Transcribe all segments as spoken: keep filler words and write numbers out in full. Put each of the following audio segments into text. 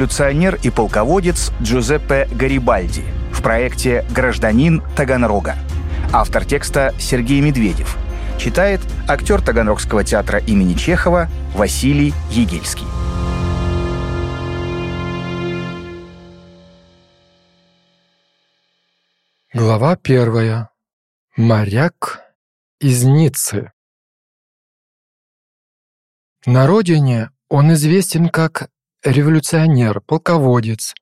революционер и полководец Джузеппе Гарибальди в проекте «Гражданин Таганрога». Автор текста Сергей Медведев. Читает актер Таганрогского театра имени Чехова Василий Егельский. Глава первая. Моряк из Ниццы. На родине он известен как революционер, полководец,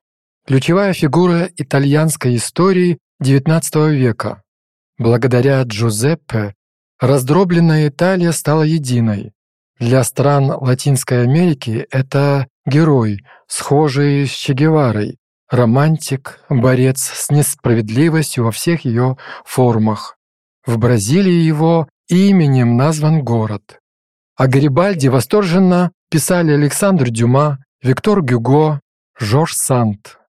ключевая фигура итальянской истории девятнадцатого века. Благодаря Джузеппе раздробленная Италия стала единой. Для стран Латинской Америки это герой, схожий с Че Геварой, романтик, борец с несправедливостью во всех ее формах. В Бразилии его именем назван город. О Гарибальди восторженно писали Александр Дюма, Виктор Гюго, Жорж Санд.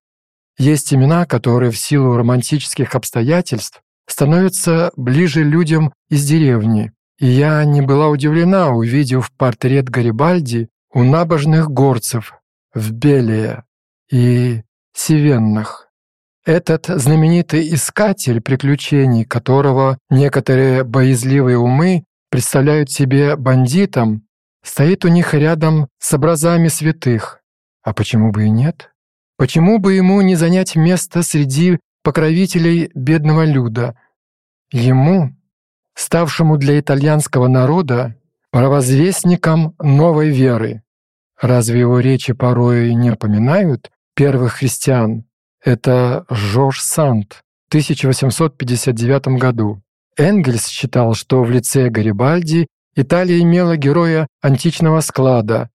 Есть имена, которые в силу романтических обстоятельств становятся ближе людям из деревни. И я не была удивлена, увидев портрет Гарибальди у набожных горцев в Белее и Севеннах. Этот знаменитый искатель приключений, которого некоторые боязливые умы представляют себе бандитом, стоит у них рядом с образами святых. А почему бы и нет? Почему бы ему не занять место среди покровителей бедного люда? Ему, ставшему для итальянского народа провозвестником новой веры. Разве его речи порой не напоминают первых христиан? Это Жорж Санд в тысяча восемьсот пятьдесят девятом году. Энгельс считал, что в лице Гарибальди Италия имела героя античного склада,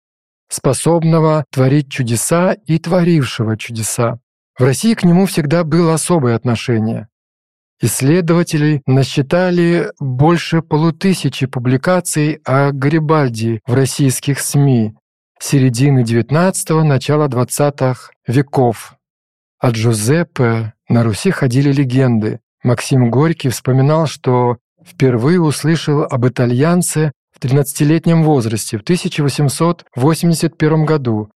способного творить чудеса и творившего чудеса. В России к нему всегда было особое отношение. Исследователи насчитали больше полутысячи публикаций о Гарибальди в российских СМИ середины девятнадцатого, начала двадцатых веков. О Джузеппе на Руси ходили легенды. Максим Горький вспоминал, что впервые услышал об итальянце в тринадцатилетнем возрасте в тысяча восемьсот восемьдесят первом году.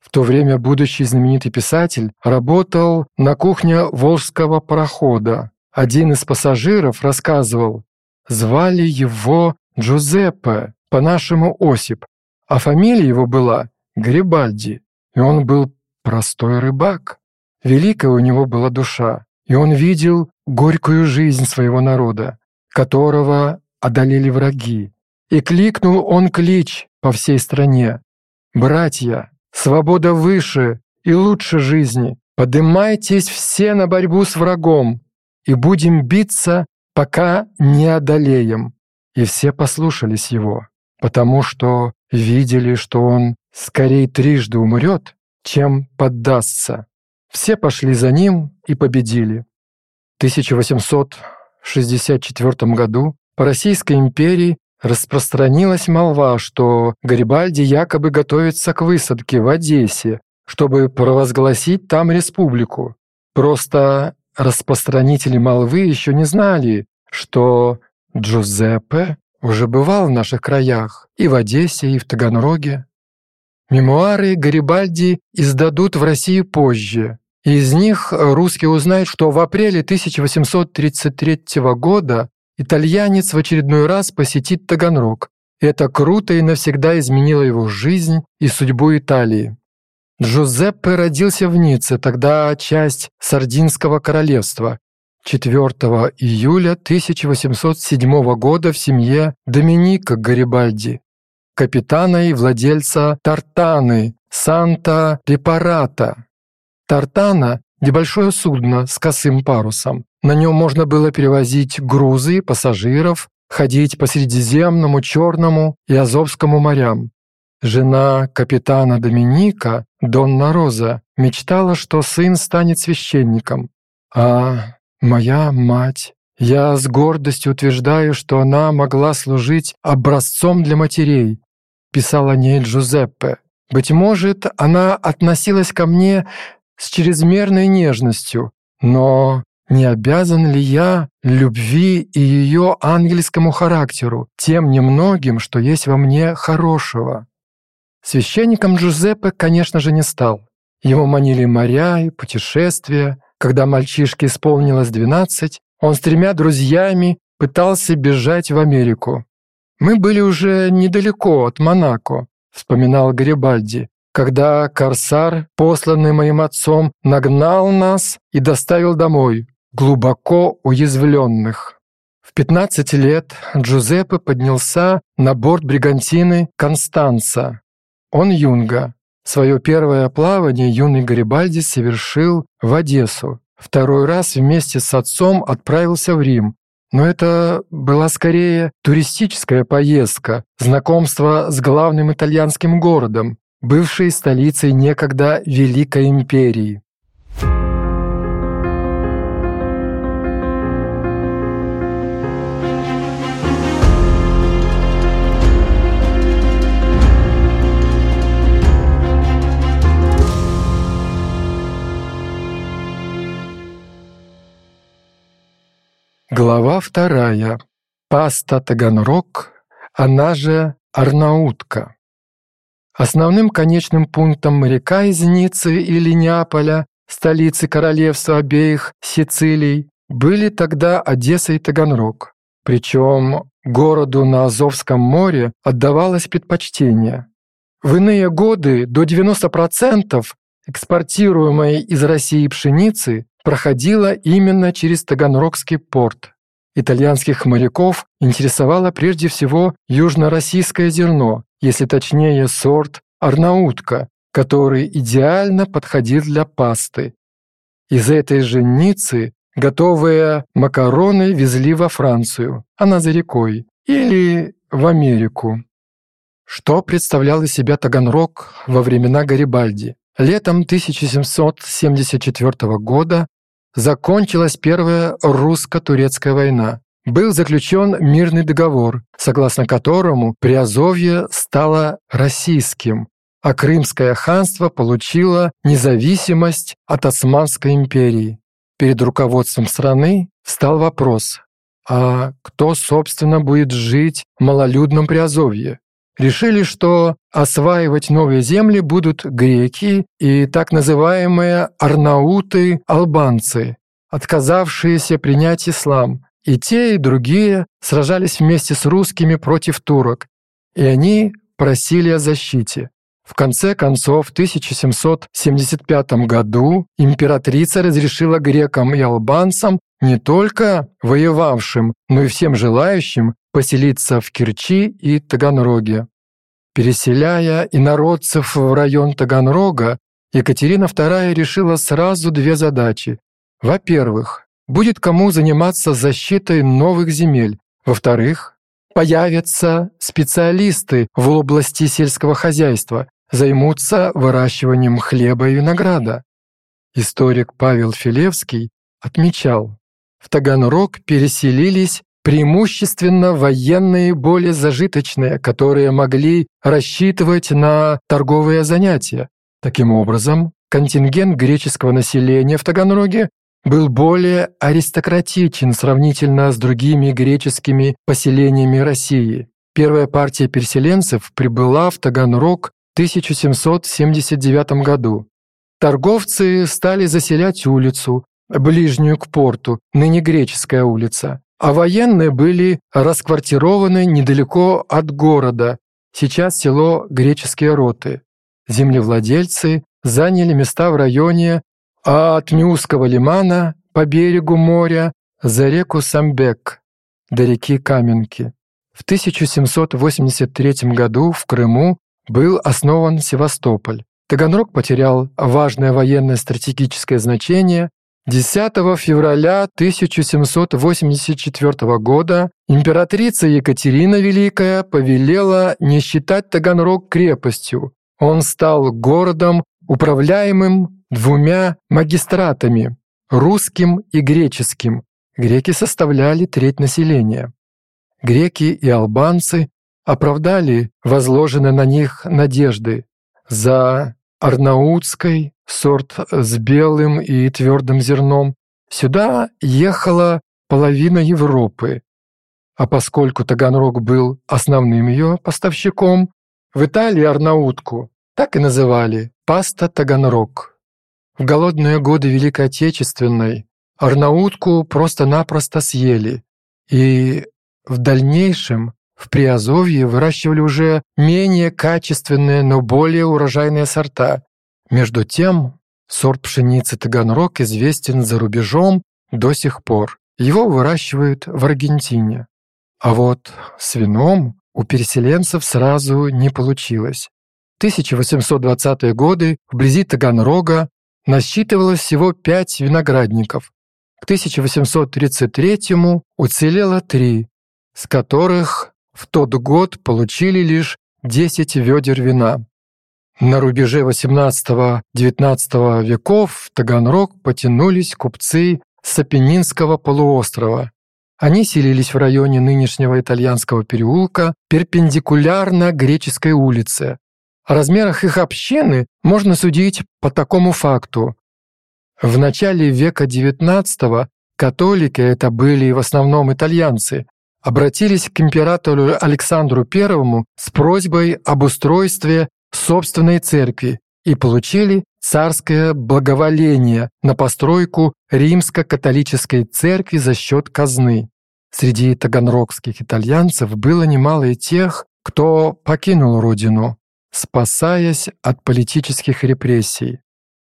В то время будущий знаменитый писатель работал на кухне волжского парохода. Один из пассажиров рассказывал: звали его Джузеппе, по-нашему Осип, а фамилия его была Гарибальди, и он был простой рыбак. Великая у него была душа, и он видел горькую жизнь своего народа, которого одолели враги. И кликнул он клич по всей стране: «Братья, свобода выше и лучше жизни! Подымайтесь все на борьбу с врагом, и будем биться, пока не одолеем!» И все послушались его, потому что видели, что он скорее трижды умрет, чем поддастся. Все пошли за ним и победили. В тысяча восемьсот шестьдесят четвёртом году по Российской империи распространилась молва, что Гарибальди якобы готовится к высадке в Одессе, чтобы провозгласить там республику. Просто распространители молвы еще не знали, что Джузеппе уже бывал в наших краях, и в Одессе, и в Таганроге. Мемуары Гарибальди издадут в России позже. Из них русские узнают, что в апреле тысяча восемьсот тридцать третьего года итальянец в очередной раз посетит Таганрог. Это круто и навсегда изменило его жизнь и судьбу Италии. Джузеппе родился в Ницце, тогда часть Сардинского королевства, четвёртого июля тысяча восемьсот седьмого года в семье Доменико Гарибальди, капитана и владельца Тартаны, Санта-Репарата. Тартана – небольшое судно с косым парусом. На нем можно было перевозить грузы, пассажиров, ходить по Средиземному, Черному и Азовскому морям. Жена капитана Доменико, Донна Роза, мечтала, что сын станет священником. «А моя мать, я с гордостью утверждаю, что она могла служить образцом для матерей», – писал о ней Джузеппе. «Быть может, она относилась ко мне с чрезмерной нежностью, но не обязан ли я любви и ее ангельскому характеру, тем немногим, что есть во мне хорошего?» Священником Джузеппе, конечно же, не стал. Его манили моря и путешествия. Когда мальчишке исполнилось двенадцать, он с тремя друзьями пытался бежать в Америку. «Мы были уже недалеко от Монако», — вспоминал Гарибальди, «когда корсар, посланный моим отцом, нагнал нас и доставил домой, глубоко уязвленных». В пятнадцать лет Джузеппе поднялся на борт бригантины «Констанца». Он юнга. Свое первое плавание юный Гарибальди совершил в Одессу. Второй раз вместе с отцом отправился в Рим. Но это была скорее туристическая поездка, знакомство с главным итальянским городом, бывшей столицей некогда Великой империи. Глава вторая. Паста Таганрог, она же Арнаутка. Основным конечным пунктом моряка из Ниццы или Неаполя, столицы королевства обеих Сицилий, были тогда Одесса и Таганрог. Причем городу на Азовском море отдавалось предпочтение. В иные годы до девяноста процентов экспортируемой из России пшеницы проходила именно через Таганрогский порт. Итальянских моряков интересовало прежде всего южно-российское зерно, если точнее сорт арнаутка, который идеально подходил для пасты. Из этой же Ниццы готовые макароны везли во Францию, она за рекой, или в Америку. Что представлял из себя Таганрог во времена Гарибальди? Летом тысяча семьсот семьдесят четвёртого года закончилась Первая русско-турецкая война. Был заключен мирный договор, согласно которому Приазовье стало российским, а Крымское ханство получило независимость от Османской империи. Перед руководством страны встал вопрос, а кто, собственно, будет жить в малолюдном Приазовье? Решили, что осваивать новые земли будут греки и так называемые арнауты-албанцы, отказавшиеся принять ислам. И те, и другие сражались вместе с русскими против турок, и они просили о защите. В конце концов, в тысяча семьсот семьдесят пятом году императрица разрешила грекам и албанцам, не только воевавшим, но и всем желающим, поселиться в Керчи и Таганроге. Переселяя инородцев в район Таганрога, Екатерина вторая решила сразу две задачи. Во-первых, будет кому заниматься защитой новых земель. Во-вторых, появятся специалисты в области сельского хозяйства, займутся выращиванием хлеба и винограда. Историк Павел Филевский отмечал, в Таганрог переселились преимущественно военные, более зажиточные, которые могли рассчитывать на торговые занятия. Таким образом, контингент греческого населения в Таганроге был более аристократичен сравнительно с другими греческими поселениями России. Первая партия переселенцев прибыла в Таганрог в тысяча семьсот семьдесят девятом году. Торговцы стали заселять улицу, ближнюю к порту, ныне Греческая улица, а военные были расквартированы недалеко от города, сейчас село Греческие Роты. Землевладельцы заняли места в районе от Миусского лимана по берегу моря за реку Самбек до реки Каменки. В тысяча семьсот восемьдесят третьем году в Крыму был основан Севастополь. Таганрог потерял важное военное стратегическое значение. десятого февраля тысяча семьсот восемьдесят четвёртого года императрица Екатерина Великая повелела не считать Таганрог крепостью. Он стал городом, управляемым двумя магистратами – русским и греческим. Греки составляли треть населения. Греки и албанцы оправдали возложенные на них надежды. За арнаутской, сорт с белым и твердым зерном, сюда ехала половина Европы. А поскольку Таганрог был основным ее поставщиком, в Италии арнаутку так и называли – паста Таганрог. В голодные годы Великой Отечественной арнаутку просто-напросто съели, и в дальнейшем в Приазовье выращивали уже менее качественные, но более урожайные сорта. Между тем, сорт пшеницы Таганрог известен за рубежом до сих пор. Его выращивают в Аргентине. А вот с вином у переселенцев сразу не получилось. В тысяча восемьсот двадцатые годы вблизи Таганрога насчитывалось всего пять виноградников. К тысяча восемьсот тридцать третьему уцелело три, с которых в тот год получили лишь десять ведер вина. На рубеже восемнадцатого-девятнадцатого веков в Таганрог потянулись купцы с Апеннинского полуострова. Они селились в районе нынешнего Итальянского переулка перпендикулярно Греческой улице. О размерах их общины можно судить по такому факту. В начале века девятнадцатого католики, это были в основном итальянцы, обратились к императору Александру Первому с просьбой об устройстве собственной церкви и получили царское благоволение на постройку римско-католической церкви за счет казны. Среди таганрогских итальянцев было немало и тех, кто покинул родину, спасаясь от политических репрессий.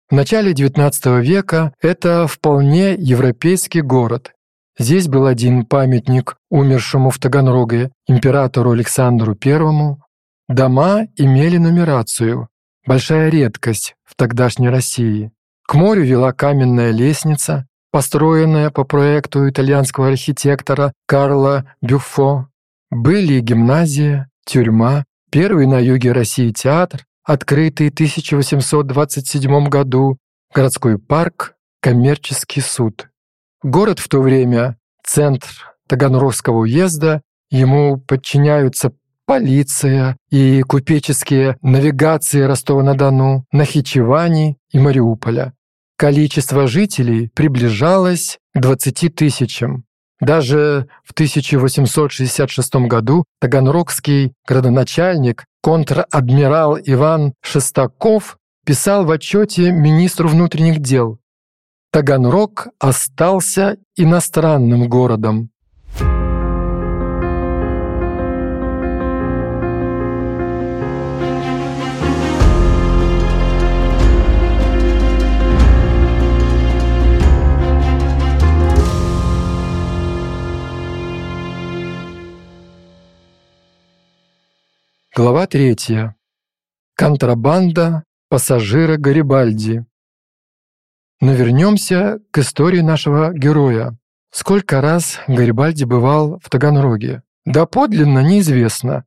В начале девятнадцатого века это вполне европейский город. Здесь был один памятник умершему в Таганроге императору Александру Первому. Дома имели нумерацию, большая редкость в тогдашней России. К морю вела каменная лестница, построенная по проекту итальянского архитектора Карла Бюффо. Были гимназия, тюрьма, первый на юге России театр, открытый в тысяча восемьсот двадцать седьмом году, городской парк, коммерческий суд. Город в то время — центр Таганрогского уезда, ему подчиняются полиция и купеческие навигации Ростова-на-Дону, Нахичевани и Мариуполя. Количество жителей приближалось к двадцати тысячам. Даже в тысяча восемьсот шестьдесят шестом году таганрогский градоначальник, контр-адмирал Иван Шестаков писал в отчете министру внутренних дел: Таганрог остался иностранным городом. Глава третья. Контрабанда пассажира Гарибальди. Но вернемся к истории нашего героя. Сколько раз Гарибальди бывал в Таганроге? Доподлинно неизвестно.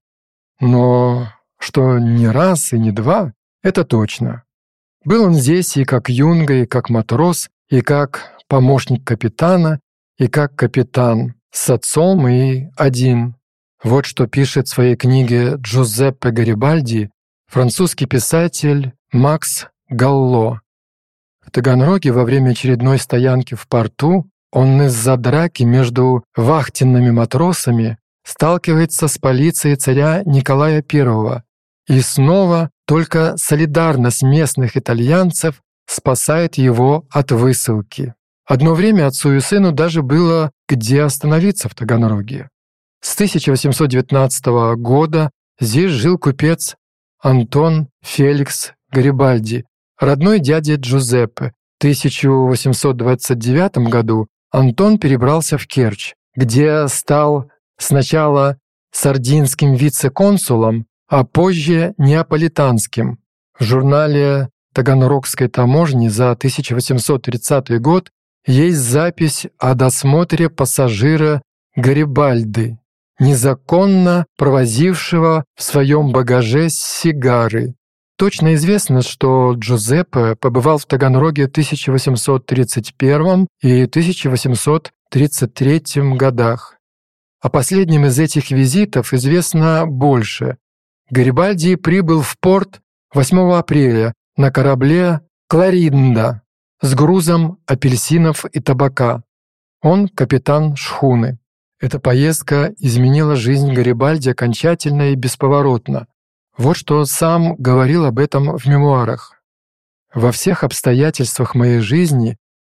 Но что не раз и не два, это точно. Был он здесь и как юнга, и как матрос, и как помощник капитана, и как капитан с отцом и один. Вот что пишет в своей книге Джузеппе Гарибальди французский писатель Макс Галло. В Таганроге во время очередной стоянки в порту он из-за драки между вахтенными матросами сталкивается с полицией царя Николая Первого и снова только солидарность местных итальянцев спасает его от высылки. Одно время отцу и сыну даже было где остановиться в Таганроге. С тысяча восемьсот девятнадцатого года здесь жил купец Антон Феликс Гарибальди, родной дядя Джузеппе. В тысяча восемьсот двадцать девятом году Антон перебрался в Керчь, где стал сначала сардинским вице-консулом, а позже неаполитанским. В журнале «Таганрогской таможни» за тысяча восемьсот тридцатый год есть запись о досмотре пассажира Гарибальди, незаконно провозившего в своем багаже сигары. Точно известно, что Джузеппе побывал в Таганроге в тысяча восемьсот тридцать первом и тысяча восемьсот тридцать третьем годах. О последнем из этих визитов известно больше. Гарибальди прибыл в порт восьмого апреля на корабле «Кларинда» с грузом апельсинов и табака. Он капитан шхуны. Эта поездка изменила жизнь Гарибальди окончательно и бесповоротно. Вот что сам говорил об этом в мемуарах. Во всех обстоятельствах моей жизни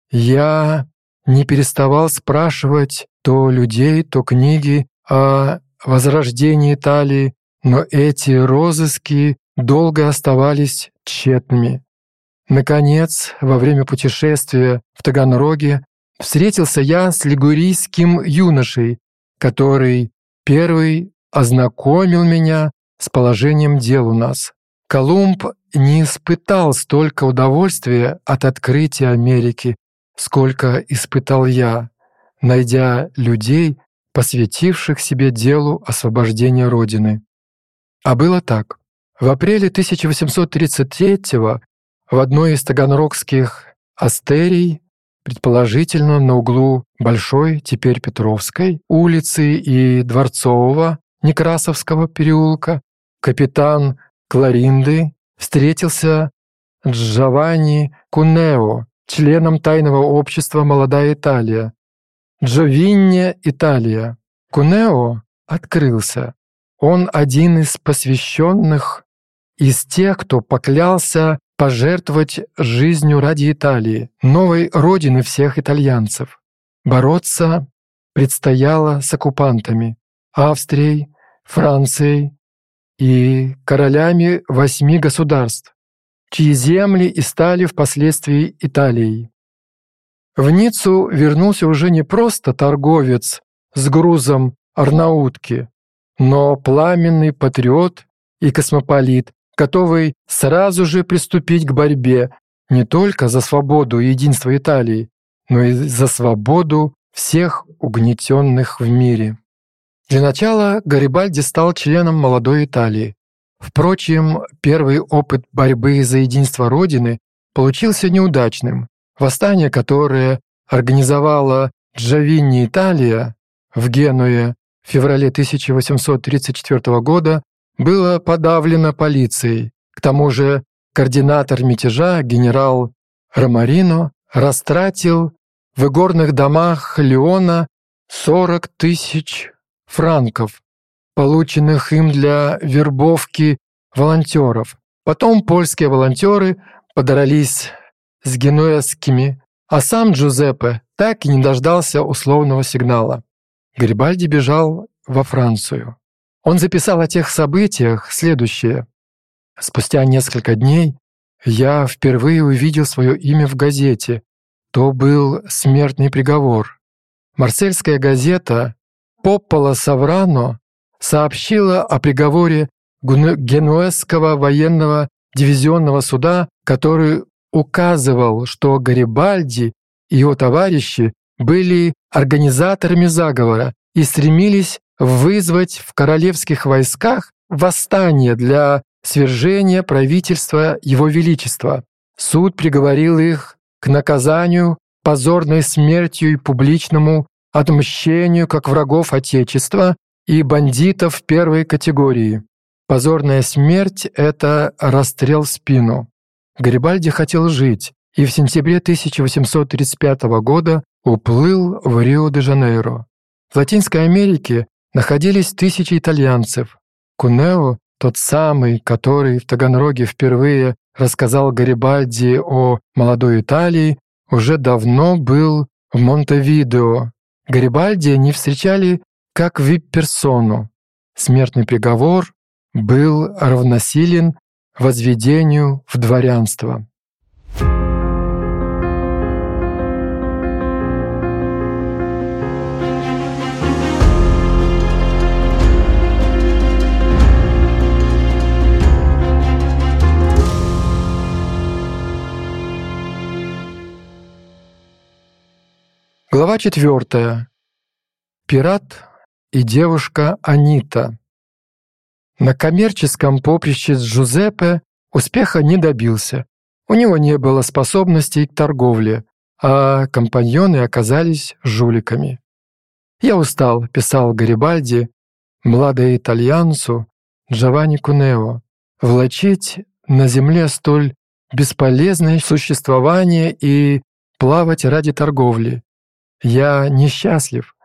я не переставал спрашивать то людей, то книги о возрождении Италии, но эти розыски долго оставались тщетными. Наконец, во время путешествия в Таганроге встретился я с лигурийским юношей, который первый ознакомил меня с положением дел у нас. Колумб не испытал столько удовольствия от открытия Америки, сколько испытал я, найдя людей, посвятивших себе делу освобождения Родины. А было так. В апреле тысяча восемьсот тридцать третьего в одной из таганрогских астерий, предположительно на углу Большой, теперь Петровской, улицы и Дворцового Некрасовского переулка, капитан Кларинды встретился с Джованни Кунео, членом тайного общества «Молодая Италия», Джованни Италия. Кунео открылся. Он один из посвященных, из тех, кто поклялся пожертвовать жизнью ради Италии, новой родины всех итальянцев. Бороться предстояло с оккупантами, Австрией, Францией и королями восьми государств, чьи земли и стали впоследствии Италией. В Ниццу вернулся уже не просто торговец с грузом арнаутки, но пламенный патриот и космополит, готовый сразу же приступить к борьбе не только за свободу и единство Италии, но и за свободу всех угнетенных в мире. Для начала Гарибальди стал членом «Молодой Италии». Впрочем, первый опыт борьбы за единство Родины получился неудачным. Восстание, которое организовала Джованни Италия в Генуе в феврале тысяча восемьсот тридцать четвёртого года, было подавлено полицией. К тому же координатор мятежа, генерал Ромарино, растратил в игорных домах Леона сорок тысяч франков, полученных им для вербовки волонтеров. Потом польские волонтеры подрались с генуэзскими, а сам Джузеппе так и не дождался условного сигнала. Гарибальди бежал во Францию. Он записал о тех событиях следующее. «Спустя несколько дней я впервые увидел свое имя в газете. То был смертный приговор. Марсельская газета «Пополо Саврано» сообщила о приговоре Генуэзского военного дивизионного суда, который указывал, что Гарибальди и его товарищи были организаторами заговора и стремились вызвать в королевских войсках восстание для свержения правительства Его Величества. Суд приговорил их к наказанию позорной смертью и публичному отмщению как врагов Отечества и бандитов первой категории. Позорная смерть — это расстрел в спину». Гарибальди хотел жить и в сентябре тысяча восемьсот тридцать пятого года уплыл в Рио-де-Жанейро. В Латинской Америке находились тысячи итальянцев. Кунео, тот самый, который в Таганроге впервые рассказал Гарибальди о «Молодой Италии», уже давно был в Монтевидео. Гарибальди не встречали как вип-персону. Смертный приговор был равносилен возведению в дворянство. Глава четвертая. Пират и девушка Анита. На коммерческом поприще с Джузеппе успеха не добился. У него не было способностей к торговле, а компаньоны оказались жуликами. «Я устал», — писал Гарибальди младому итальянцу Джованни Кунео, «влачить на земле столь бесполезное существование и плавать ради торговли. Я несчастлив.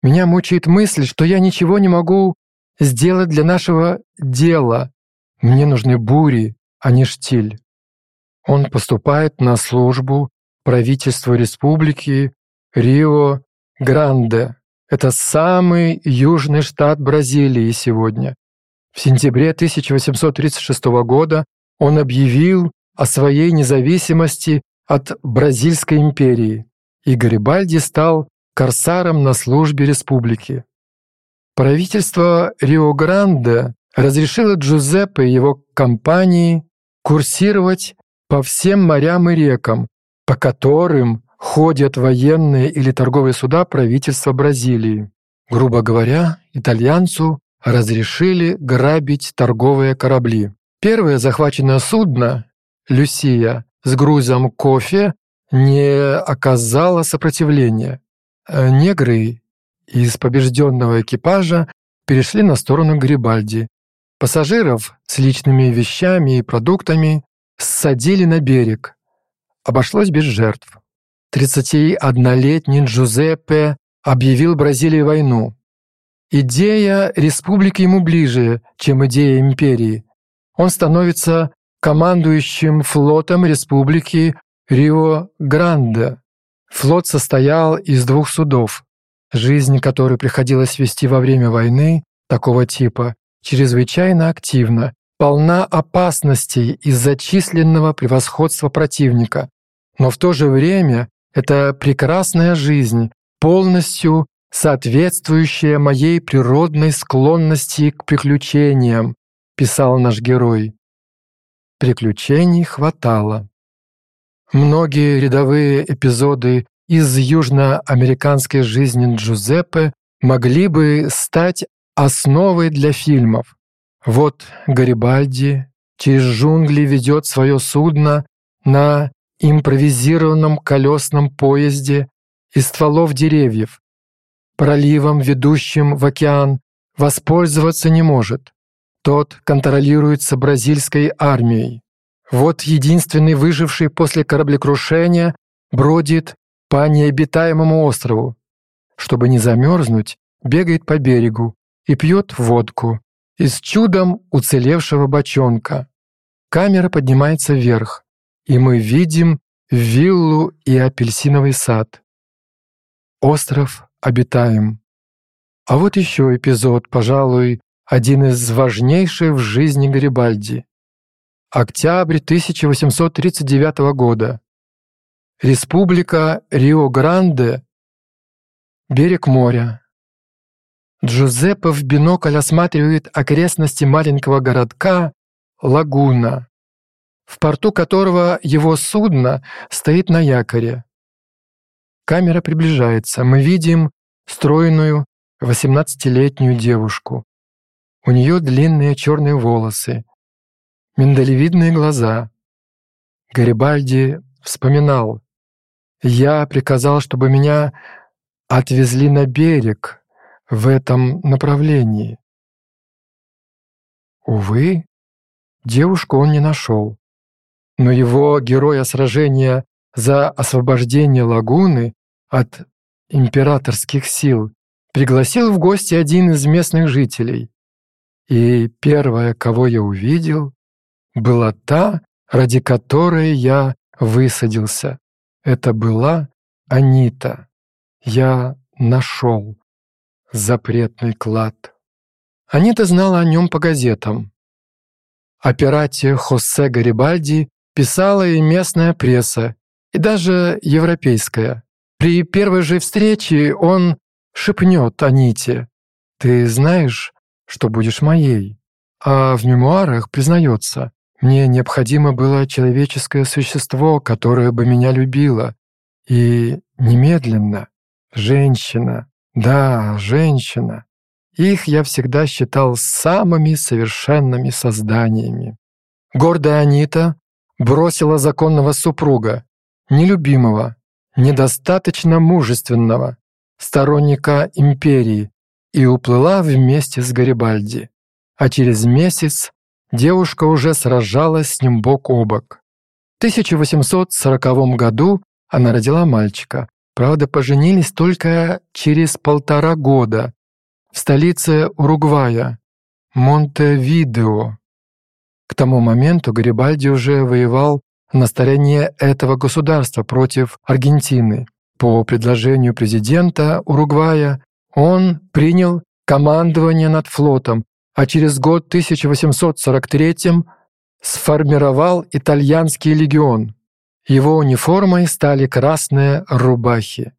Меня мучает мысль, что я ничего не могу сделать для нашего дела. Мне нужны бури, а не штиль». Он поступает на службу правительству республики Рио-Гранде. Это самый южный штат Бразилии сегодня. В сентябре тысяча восемьсот тридцать шестого года он объявил о своей независимости от Бразильской империи, и Гарибальди стал корсаром на службе республики. Правительство Рио-Гранде разрешило Джузеппе и его компании курсировать по всем морям и рекам, по которым ходят военные или торговые суда правительства Бразилии. Грубо говоря, итальянцу разрешили грабить торговые корабли. Первое захваченное судно, «Люсия», с грузом кофе не оказало сопротивления. Негры из побежденного экипажа перешли на сторону Гарибальди. Пассажиров с личными вещами и продуктами ссадили на берег. Обошлось без жертв. тридцатиоднолетний Джузеппе объявил Бразилии войну. Идея республики ему ближе, чем идея империи. Он становится командующим флотом республики Рио-Гранде. Флот состоял из двух судов. Жизнь, которую приходилось вести во время войны такого типа, чрезвычайно активна, полна опасностей из-за численного превосходства противника. Но в то же время это прекрасная жизнь, полностью соответствующая моей природной склонности к приключениям, писал наш герой. Приключений хватало. Многие рядовые эпизоды из южноамериканской жизни Джузеппе могли бы стать основой для фильмов. Вот Гарибальди через джунгли ведет свое судно на импровизированном колесном поезде из стволов деревьев. Проливом, ведущим в океан, воспользоваться не может. Тот контролируется бразильской армией. Вот единственный выживший после кораблекрушения бродит по необитаемому острову. Чтобы не замерзнуть, бегает по берегу и пьет водку из чудом уцелевшего бочонка. Камера поднимается вверх, и мы видим виллу и апельсиновый сад. Остров обитаем. А вот еще эпизод, пожалуй, один из важнейших в жизни Гарибальди. Октябрь тысяча восемьсот тридцать девятого года. Республика Рио-Гранде. Берег моря. Джузеппе в бинокль осматривает окрестности маленького городка Лагуна, в порту которого его судно стоит на якоре. Камера приближается. Мы видим стройную восемнадцатилетнюю девушку. У нее длинные черные волосы. Миндалевидные глаза. Гарибальди вспоминал. «Я приказал, чтобы меня отвезли на берег в этом направлении». Увы, девушку он не нашел. Но его героя сражения за освобождение лагуны от императорских сил пригласил в гости один из местных жителей. И первое, кого я увидел, была та, ради которой я высадился. Это была Анита. Я нашел запретный клад. Анита знала о нем по газетам. О пирате Хосе Гарибальди писала и местная пресса, и даже европейская. При первой же встрече он шепнет Аните: «Ты знаешь, что будешь моей?» А в мемуарах признается: «Мне необходимо было человеческое существо, которое бы меня любило. И немедленно. Женщина. Да, женщина. Их я всегда считал самыми совершенными созданиями». Гордая Анита бросила законного супруга, нелюбимого, недостаточно мужественного, сторонника империи, и уплыла вместе с Гарибальди. А через месяц девушка уже сражалась с ним бок о бок. В тысяча восемьсот сороковом году она родила мальчика. Правда, поженились только через полтора года в столице Уругвая, Монтевидео. К тому моменту Гарибальди уже воевал на стороне этого государства против Аргентины. По предложению президента Уругвая он принял командование над флотом, а через год тысяча восемьсот сорок третий сформировал итальянский легион. Его униформой стали красные рубахи.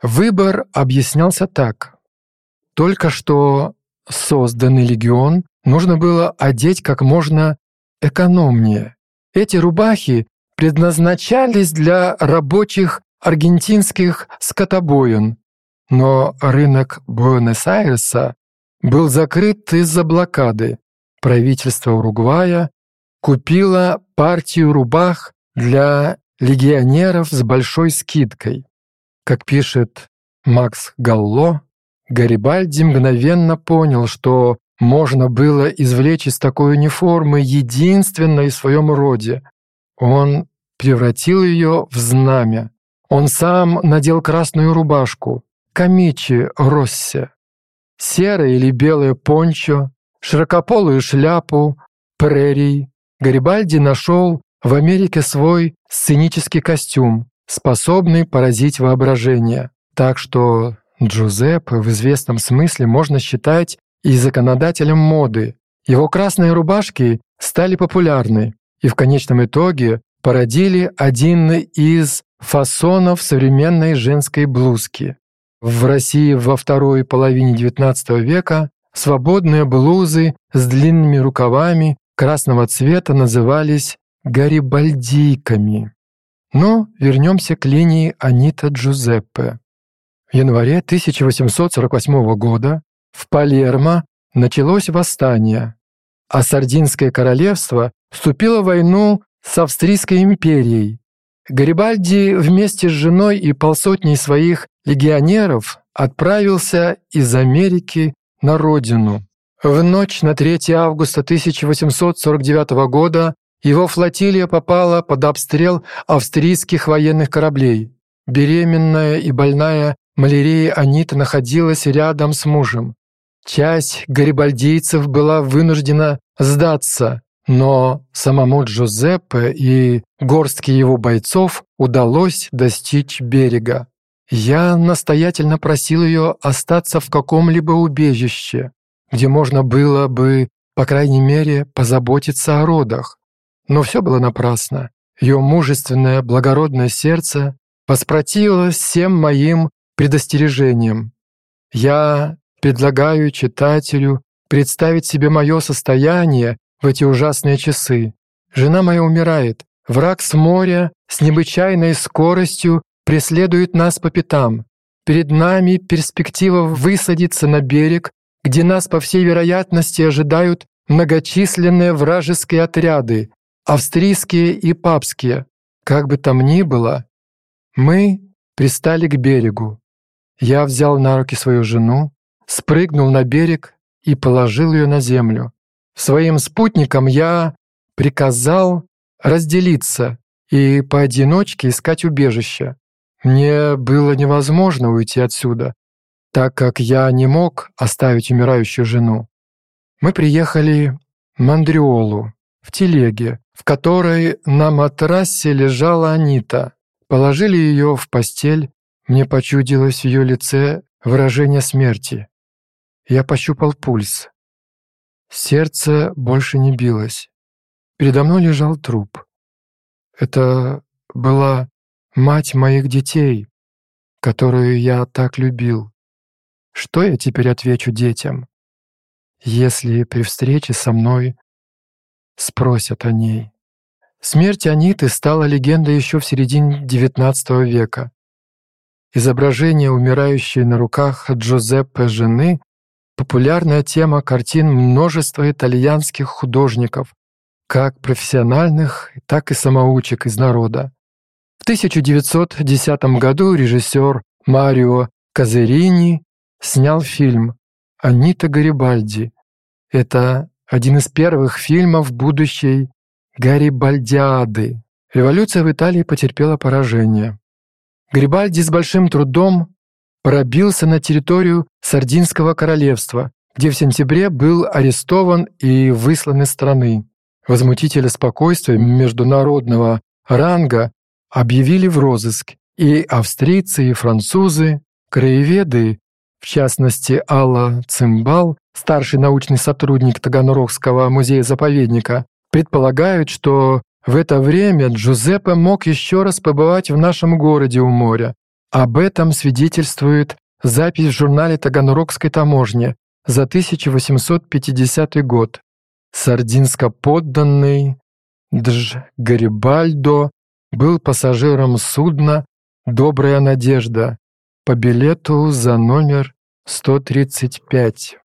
Выбор объяснялся так. Только что созданный легион нужно было одеть как можно экономнее. Эти рубахи предназначались для рабочих аргентинских скотобоин, но рынок Буэнос-Айреса был закрыт из-за блокады. Правительство Уругвая купило партию рубах для легионеров с большой скидкой. Как пишет Макс Галло, Гарибальди мгновенно понял, что можно было извлечь из такой униформы единственной в своем роде. Он превратил ее в знамя. Он сам надел красную рубашку, камичи россе, серое или белое пончо, широкополую шляпу, прерий. Гарибальди нашел в Америке свой сценический костюм, способный поразить воображение. Так что Джузеппе в известном смысле можно считать и законодателем моды. Его красные рубашки стали популярны и в конечном итоге породили один из фасонов современной женской блузки. В России во второй половине девятнадцатого века свободные блузы с длинными рукавами красного цвета назывались гарибальдийками. Но вернемся к линии Анита Джузеппе. В январе тысяча восемьсот сорок восьмого года в Палермо началось восстание, а Сардинское королевство вступило в войну с Австрийской империей. Гарибальди вместе с женой и полсотней своих легионеров отправился из Америки на родину. В ночь на третье августа тысяча восемьсот сорок девятого года его флотилия попала под обстрел австрийских военных кораблей. Беременная и больная малярией Анита находилась рядом с мужем. Часть гарибальдийцев была вынуждена сдаться, но самому Джузеппе и горстке его бойцов удалось достичь берега. Я настоятельно просил ее остаться в каком-либо убежище, где можно было бы, по крайней мере, позаботиться о родах. Но все было напрасно. Ее мужественное, благородное сердце воспротивилось всем моим предостережениям. Я предлагаю читателю представить себе мое состояние в эти ужасные часы. Жена моя умирает. Враг с моря с необычайной скоростью преследует нас по пятам. Перед нами перспектива высадиться на берег, где нас, по всей вероятности, ожидают многочисленные вражеские отряды, австрийские и папские. Как бы там ни было, мы пристали к берегу. Я взял на руки свою жену, спрыгнул на берег и положил ее на землю. Своим спутникам я приказал разделиться и поодиночке искать убежище. Мне было невозможно уйти отсюда, так как я не мог оставить умирающую жену. Мы приехали в Мандриолу в телеге, в которой на матрасе лежала Анита. Положили ее в постель, мне почудилось в ее лице выражение смерти. Я пощупал пульс. Сердце больше не билось. Передо мной лежал труп. Это была мать моих детей, которую я так любил. Что я теперь отвечу детям, если при встрече со мной спросят о ней? Смерть Аниты стала легендой еще в середине девятнадцатого века. Изображение умирающей на руках Джузеппе жены — популярная тема картин множества итальянских художников, как профессиональных, так и самоучек из народа. В тысяча девятьсот десятом году режиссер Марио Казерини снял фильм «Анита Гарибальди». Это один из первых фильмов будущей «Гарибальдиады». Революция в Италии потерпела поражение. Гарибальди с большим трудом пробился на территорию Сардинского королевства, где в сентябре был арестован и выслан из страны. Возмутители спокойствия международного ранга объявили в розыск, и австрийцы, и французы, краеведы, в частности Алла Цимбал, старший научный сотрудник Таганрогского музея-заповедника, предполагают, что в это время Джузеппе мог еще раз побывать в нашем городе у моря. Об этом свидетельствует запись в журнале Таганрогской таможни за тысяча восемьсот пятидесятый год. Сардинско-подданный Дж. Гарибальдо был пассажиром судна «Добрая надежда» по билету за номер сто тридцать пять.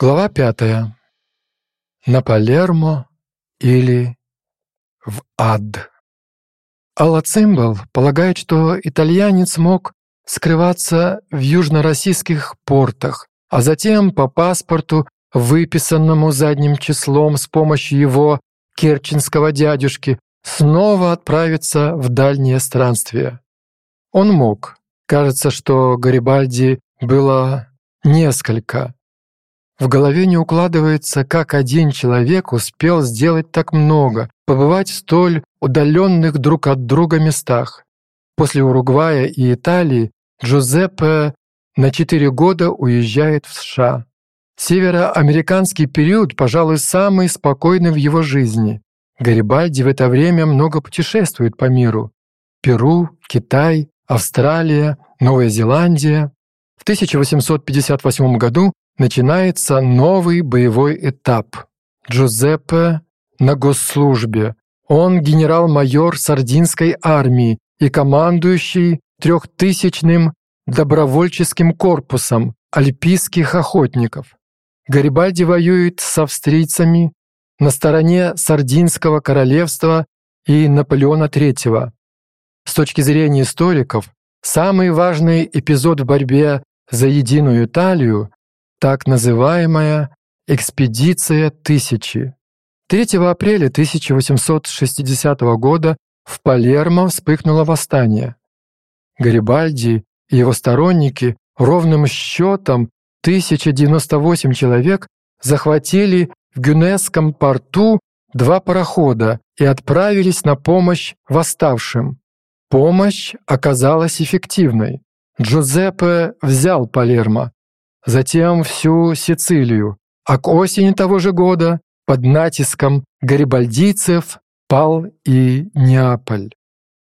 Глава пятая. На Палермо или в ад. Алла Цимбал полагает, что итальянец мог скрываться в южнороссийских портах, а затем по паспорту, выписанному задним числом с помощью его керченского дядюшки, снова отправиться в дальнее странствие. Он мог. Кажется, что Гарибальди было несколько. В голове не укладывается, как один человек успел сделать так много, побывать в столь удаленных друг от друга местах. После Уругвая и Италии Джузеппе на четыре года уезжает в США. Североамериканский период, пожалуй, самый спокойный в его жизни. Гарибальди в это время много путешествует по миру. Перу, Китай, Австралия, Новая Зеландия. В тысяча восемьсот пятьдесят восьмом году начинается новый боевой этап. Джузеппе на госслужбе. Он генерал-майор Сардинской армии и командующий трехтысячным добровольческим корпусом альпийских охотников. Гарибальди воюет с австрийцами на стороне Сардинского королевства и Наполеона третьего. С точки зрения историков, самый важный эпизод в борьбе за единую Италию — так называемая «Экспедиция тысячи». третьего апреля тысяча восемьсот шестидесятого года в Палермо вспыхнуло восстание. Гарибальди и его сторонники ровным счетом тысяча девяносто восемь человек захватили в Гюнесском порту два парохода и отправились на помощь восставшим. Помощь оказалась эффективной. Джузеппе взял Палермо, затем всю Сицилию, а к осени того же года под натиском гарибальдийцев пал и Неаполь.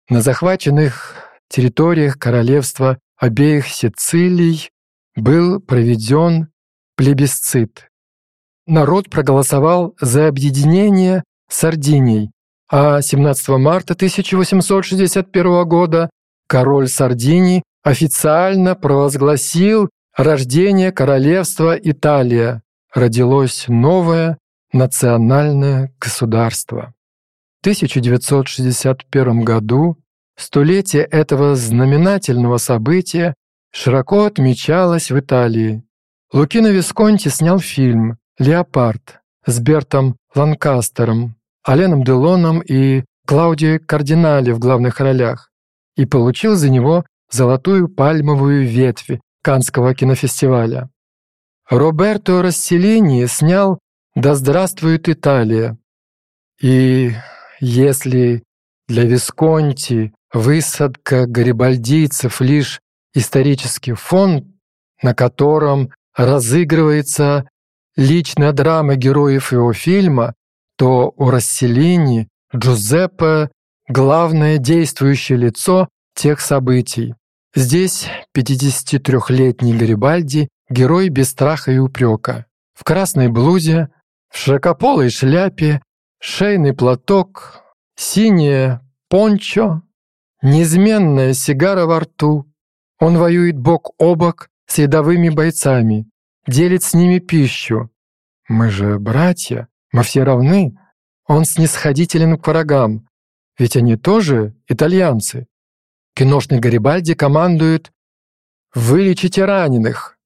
На захваченных территориях королевства обеих Сицилий был проведен плебисцит. Народ проголосовал за объединение Сардинией, а семнадцатого марта тысяча восемьсот шестьдесят первого года король Сардинии официально провозгласил рождение королевства Италия, родилось новое национальное государство. В тысяча девятьсот шестьдесят первом году столетие этого знаменательного события широко отмечалось в Италии. Лукино Висконти снял фильм «Леопард» с Бертом Ланкастером, Аленом Делоном и Клаудией Кардинали в главных ролях и получил за него золотую пальмовую ветвь Каннского кинофестиваля. Роберто Росселлини снял «Да здравствует Италия». И если для Висконти высадка гарибальдийцев лишь исторический фон, на котором разыгрывается личная драма героев его фильма, то у Росселлини Джузеппе главное действующее лицо тех событий. Здесь пятидесятитрёхлетний Гарибальди — герой без страха и упрека. В красной блузе, в широкополой шляпе, шейный платок, синее пончо, неизменная сигара во рту. Он воюет бок о бок с рядовыми бойцами, делит с ними пищу. «Мы же братья, мы все равны». Он снисходителен к врагам, ведь они тоже итальянцы. Киношный Гарибальди командует: «Вылечите раненых!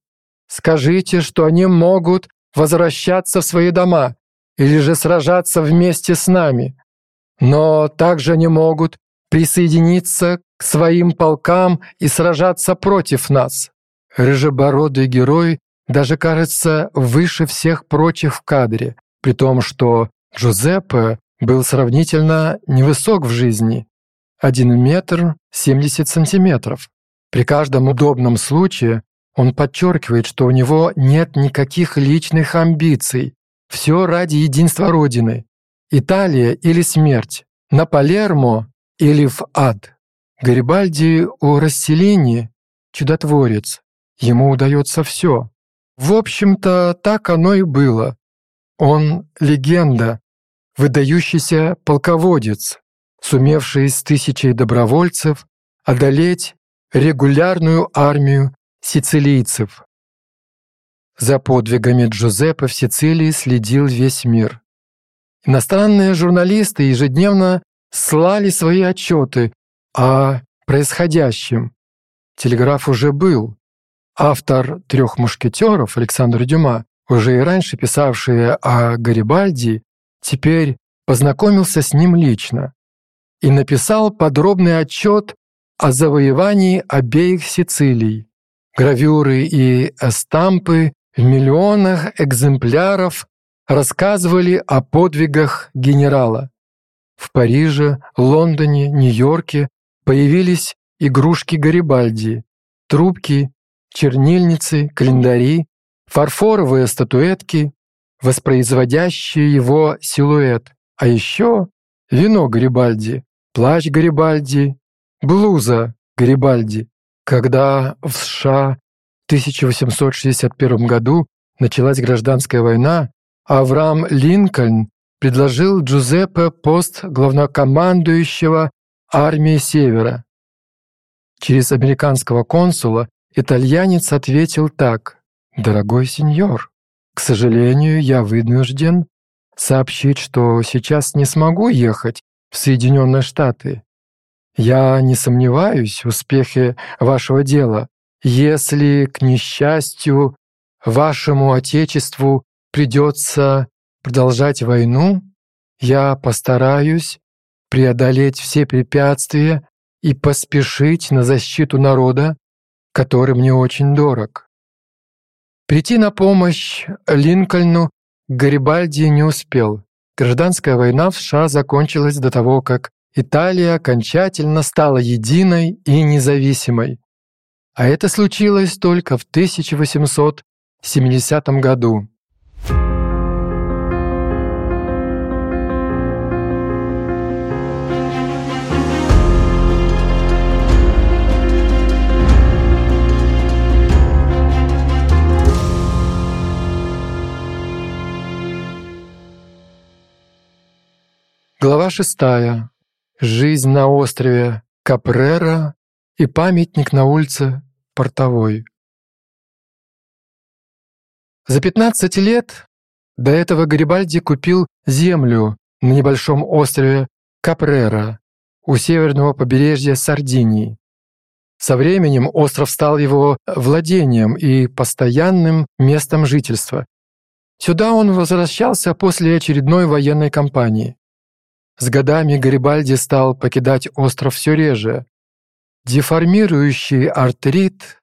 Скажите, что они могут возвращаться в свои дома! или же сражаться вместе с нами, но также они могут присоединиться к своим полкам и сражаться против нас. Рыжебородый герой даже кажется выше всех прочих в кадре, при том, что Джузеппе был сравнительно невысок в жизни – один метр семьдесят сантиметров. При каждом удобном случае он подчеркивает, что у него нет никаких личных амбиций, все ради единства Родины. Италия или смерть, на Палермо или в ад. Гарибальди о расселении – чудотворец, ему удается все. В общем-то, так оно и было. Он – легенда, выдающийся полководец, сумевший с тысячей добровольцев одолеть регулярную армию сицилийцев. За подвигами Джузеппе в Сицилии следил весь мир. Иностранные журналисты ежедневно слали свои отчеты о происходящем. Телеграф уже был. Автор «Трех мушкетеров» Александр Дюма, уже и раньше писавший о Гарибальди, теперь познакомился с ним лично и написал подробный отчет о завоевании обеих Сицилий. Гравюры и эстампы в миллионах экземпляров рассказывали о подвигах генерала. В Париже, Лондоне, Нью-Йорке появились игрушки Гарибальди, трубки, чернильницы, календари, фарфоровые статуэтки, воспроизводящие его силуэт, а еще вино Гарибальди, плащ Гарибальди, блуза Гарибальди. Когда в США в тысяча восемьсот шестьдесят первом году началась гражданская война, Авраам Линкольн предложил Джузеппе пост главнокомандующего армии Севера. Через американского консула итальянец ответил так: «Дорогой сеньор, к сожалению, я вынужден сообщить, что сейчас не смогу ехать в Соединенные Штаты. Я не сомневаюсь в успехе вашего дела, если, к несчастью, вашему отечеству придется продолжать войну, я постараюсь преодолеть все препятствия и поспешить на защиту народа, который мне очень дорог». Прийти на помощь Линкольну Гарибальди не успел. Гражданская война в США закончилась до того, как Италия окончательно стала единой и независимой. А это случилось только в тысяча восемьсот семидесятом году. Глава шестая. Жизнь на острове Капрера и памятник на улице Портовой. За пятнадцать лет до этого Гарибальди купил землю на небольшом острове Капрера у северного побережья Сардинии. Со временем остров стал его владением и постоянным местом жительства. Сюда он возвращался после очередной военной кампании. С годами Гарибальди стал покидать остров все реже. Деформирующий артрит,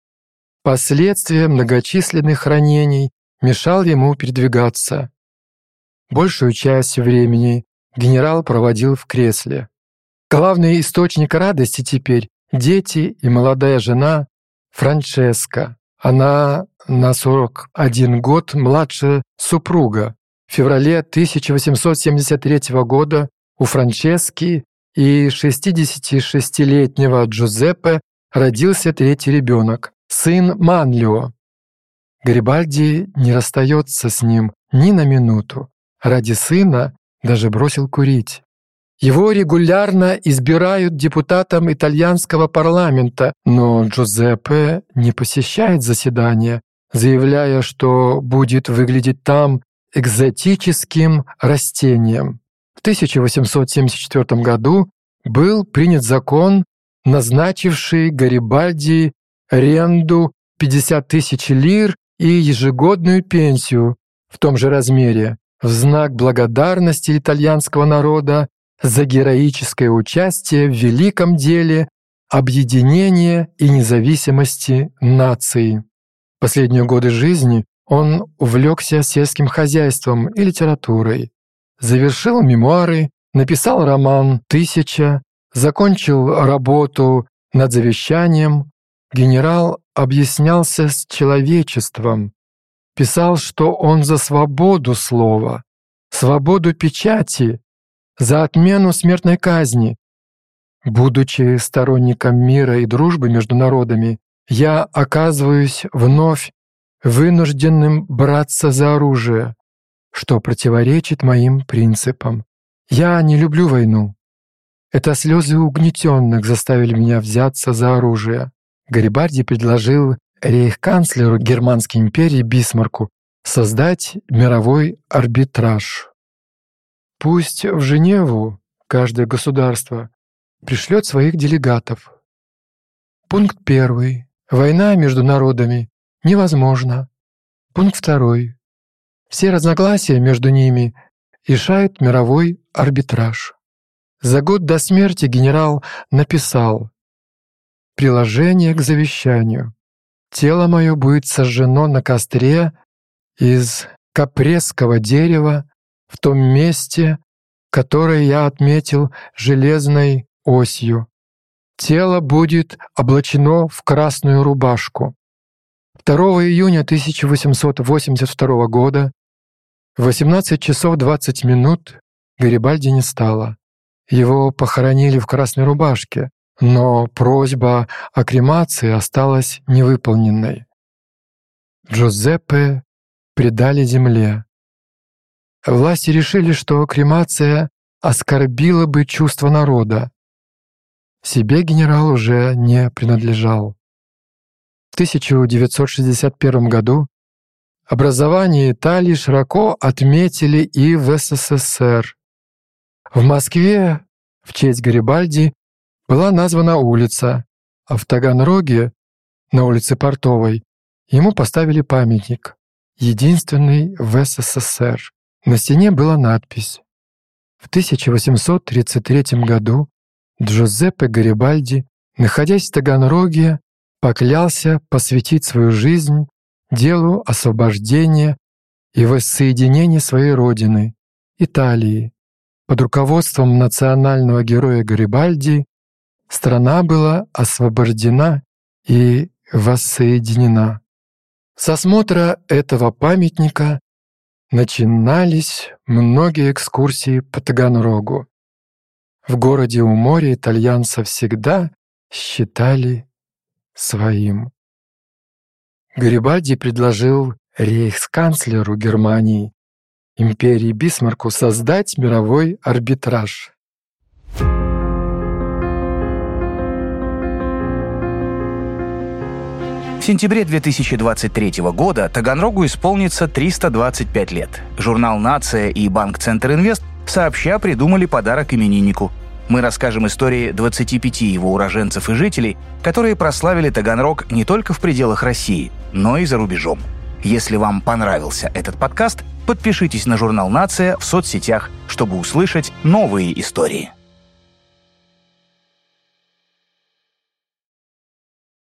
последствия многочисленных ранений, мешал ему передвигаться. Большую часть времени генерал проводил в кресле. Главный источник радости теперь — дети и молодая жена Франческа. Она на сорок один год младше супруга. В феврале тысяча восемьсот семьдесят третьего года у Франчески и шестидесятишестилетнего Джузеппе родился третий ребенок, сын Манлио. Гарибальди не расстается с ним ни на минуту. Ради сына даже бросил курить. Его регулярно избирают депутатом итальянского парламента, но Джузеппе не посещает заседания, заявляя, что будет выглядеть там экзотическим растением. В тысяча восемьсот семьдесят четвёртом году был принят закон, назначивший Гарибальди ренду пятьдесят тысяч лир и ежегодную пенсию в том же размере, в знак благодарности итальянского народа за героическое участие в великом деле объединения и независимости нации. В последние годы жизни он увлекся сельским хозяйством и литературой, завершил мемуары, написал роман «Тысяча», закончил работу над завещанием. Генерал объяснялся с человечеством, писал, что он за свободу слова, свободу печати, за отмену смертной казни. Будучи сторонником мира и дружбы между народами, я оказываюсь вновь вынужденным браться за оружие, что противоречит моим принципам. Я не люблю войну. Это слезы угнетенных заставили меня взяться за оружие. Гарибальди предложил рейхканцлеру Германской империи Бисмарку создать мировой арбитраж. Пусть в Женеву каждое государство пришлет своих делегатов. Пункт первый. Война между народами невозможна. Пункт второй. Все разногласия между ними решает мировой арбитраж. За год до смерти генерал написал приложение к завещанию. Тело мое будет сожжено на костре из капресского дерева в том месте, которое я отметил железной осью. Тело будет облачено в красную рубашку. второго июня тысяча восемьсот восемьдесят второго года в восемнадцать часов двадцать минут Гарибальди не стало. Его похоронили в красной рубашке, но просьба о кремации осталась невыполненной. Джузеппе предали земле. Власти решили, что кремация оскорбила бы чувства народа. Себе генерал уже не принадлежал. В тысяча девятьсот шестьдесят первом году образование Италии широко отметили и в СССР. В Москве в честь Гарибальди была названа улица, а в Таганроге, на улице Портовой, ему поставили памятник, единственный в СССР. На стене была надпись: «В тысяча восемьсот тридцать третьем году Джузеппе Гарибальди, находясь в Таганроге, поклялся посвятить свою жизнь делу освобождения и воссоединения своей родины, Италии». Под руководством национального героя Гарибальди страна была освобождена и воссоединена. Со осмотра этого памятника начинались многие экскурсии по Таганрогу. В городе у моря итальянца всегда считали своим. Гарибальди предложил рейхсканцлеру Германии, империи Бисмарку, создать мировой арбитраж. В сентябре две тысячи двадцать третьего года Таганрогу исполнится триста двадцать пять лет. Журнал «Нация» и банк «Центр Инвест» сообща придумали подарок имениннику. Мы расскажем истории двадцати пяти его уроженцев и жителей, которые прославили Таганрог не только в пределах России, но и за рубежом. Если вам понравился этот подкаст, подпишитесь на журнал «Нация» в соцсетях, чтобы услышать новые истории.